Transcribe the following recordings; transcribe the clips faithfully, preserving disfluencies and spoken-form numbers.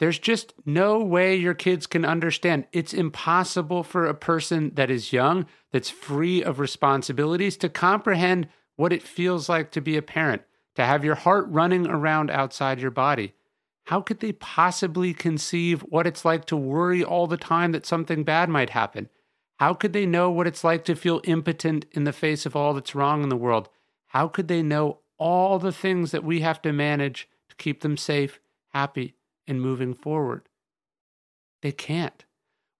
there's just no way your kids can understand. It's impossible for a person that is young, that's free of responsibilities, to comprehend what it feels like to be a parent, to have your heart running around outside your body. How could they possibly conceive what it's like to worry all the time that something bad might happen? How could they know what it's like to feel impotent in the face of all that's wrong in the world? How could they know all the things that we have to manage to keep them safe, happy, and moving forward? They can't.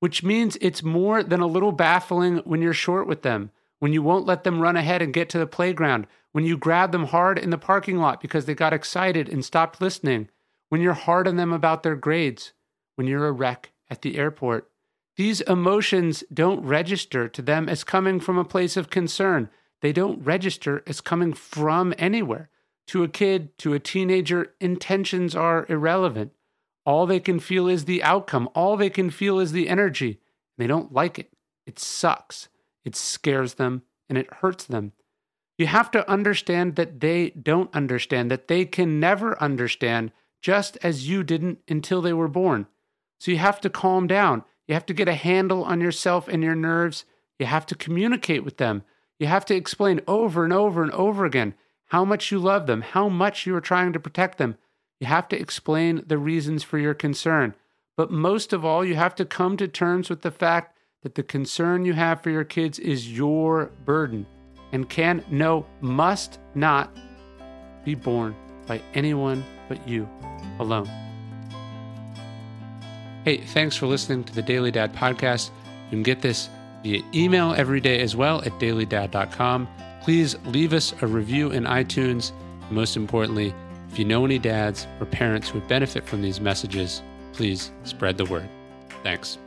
Which means it's more than a little baffling when you're short with them, when you won't let them run ahead and get to the playground, when you grab them hard in the parking lot because they got excited and stopped listening, when you're hard on them about their grades, when you're a wreck at the airport. These emotions don't register to them as coming from a place of concern. They don't register as coming from anywhere. To a kid, to a teenager, intentions are irrelevant. All they can feel is the outcome. All they can feel is the energy. They don't like it. It sucks. It scares them, and it hurts them. You have to understand that they don't understand, that they can never understand, just as you didn't until they were born. So you have to calm down. You have to get a handle on yourself and your nerves. You have to communicate with them. You have to explain over and over and over again how much you love them, how much you are trying to protect them. You have to explain the reasons for your concern. But most of all, you have to come to terms with the fact that the concern you have for your kids is your burden and can, no, must not be borne by anyone but you alone. Hey, thanks for listening to the Daily Dad Podcast. You can get this via email every day as well at daily dad dot com. Please leave us a review in iTunes. And most importantly, if you know any dads or parents who would benefit from these messages, please spread the word. Thanks.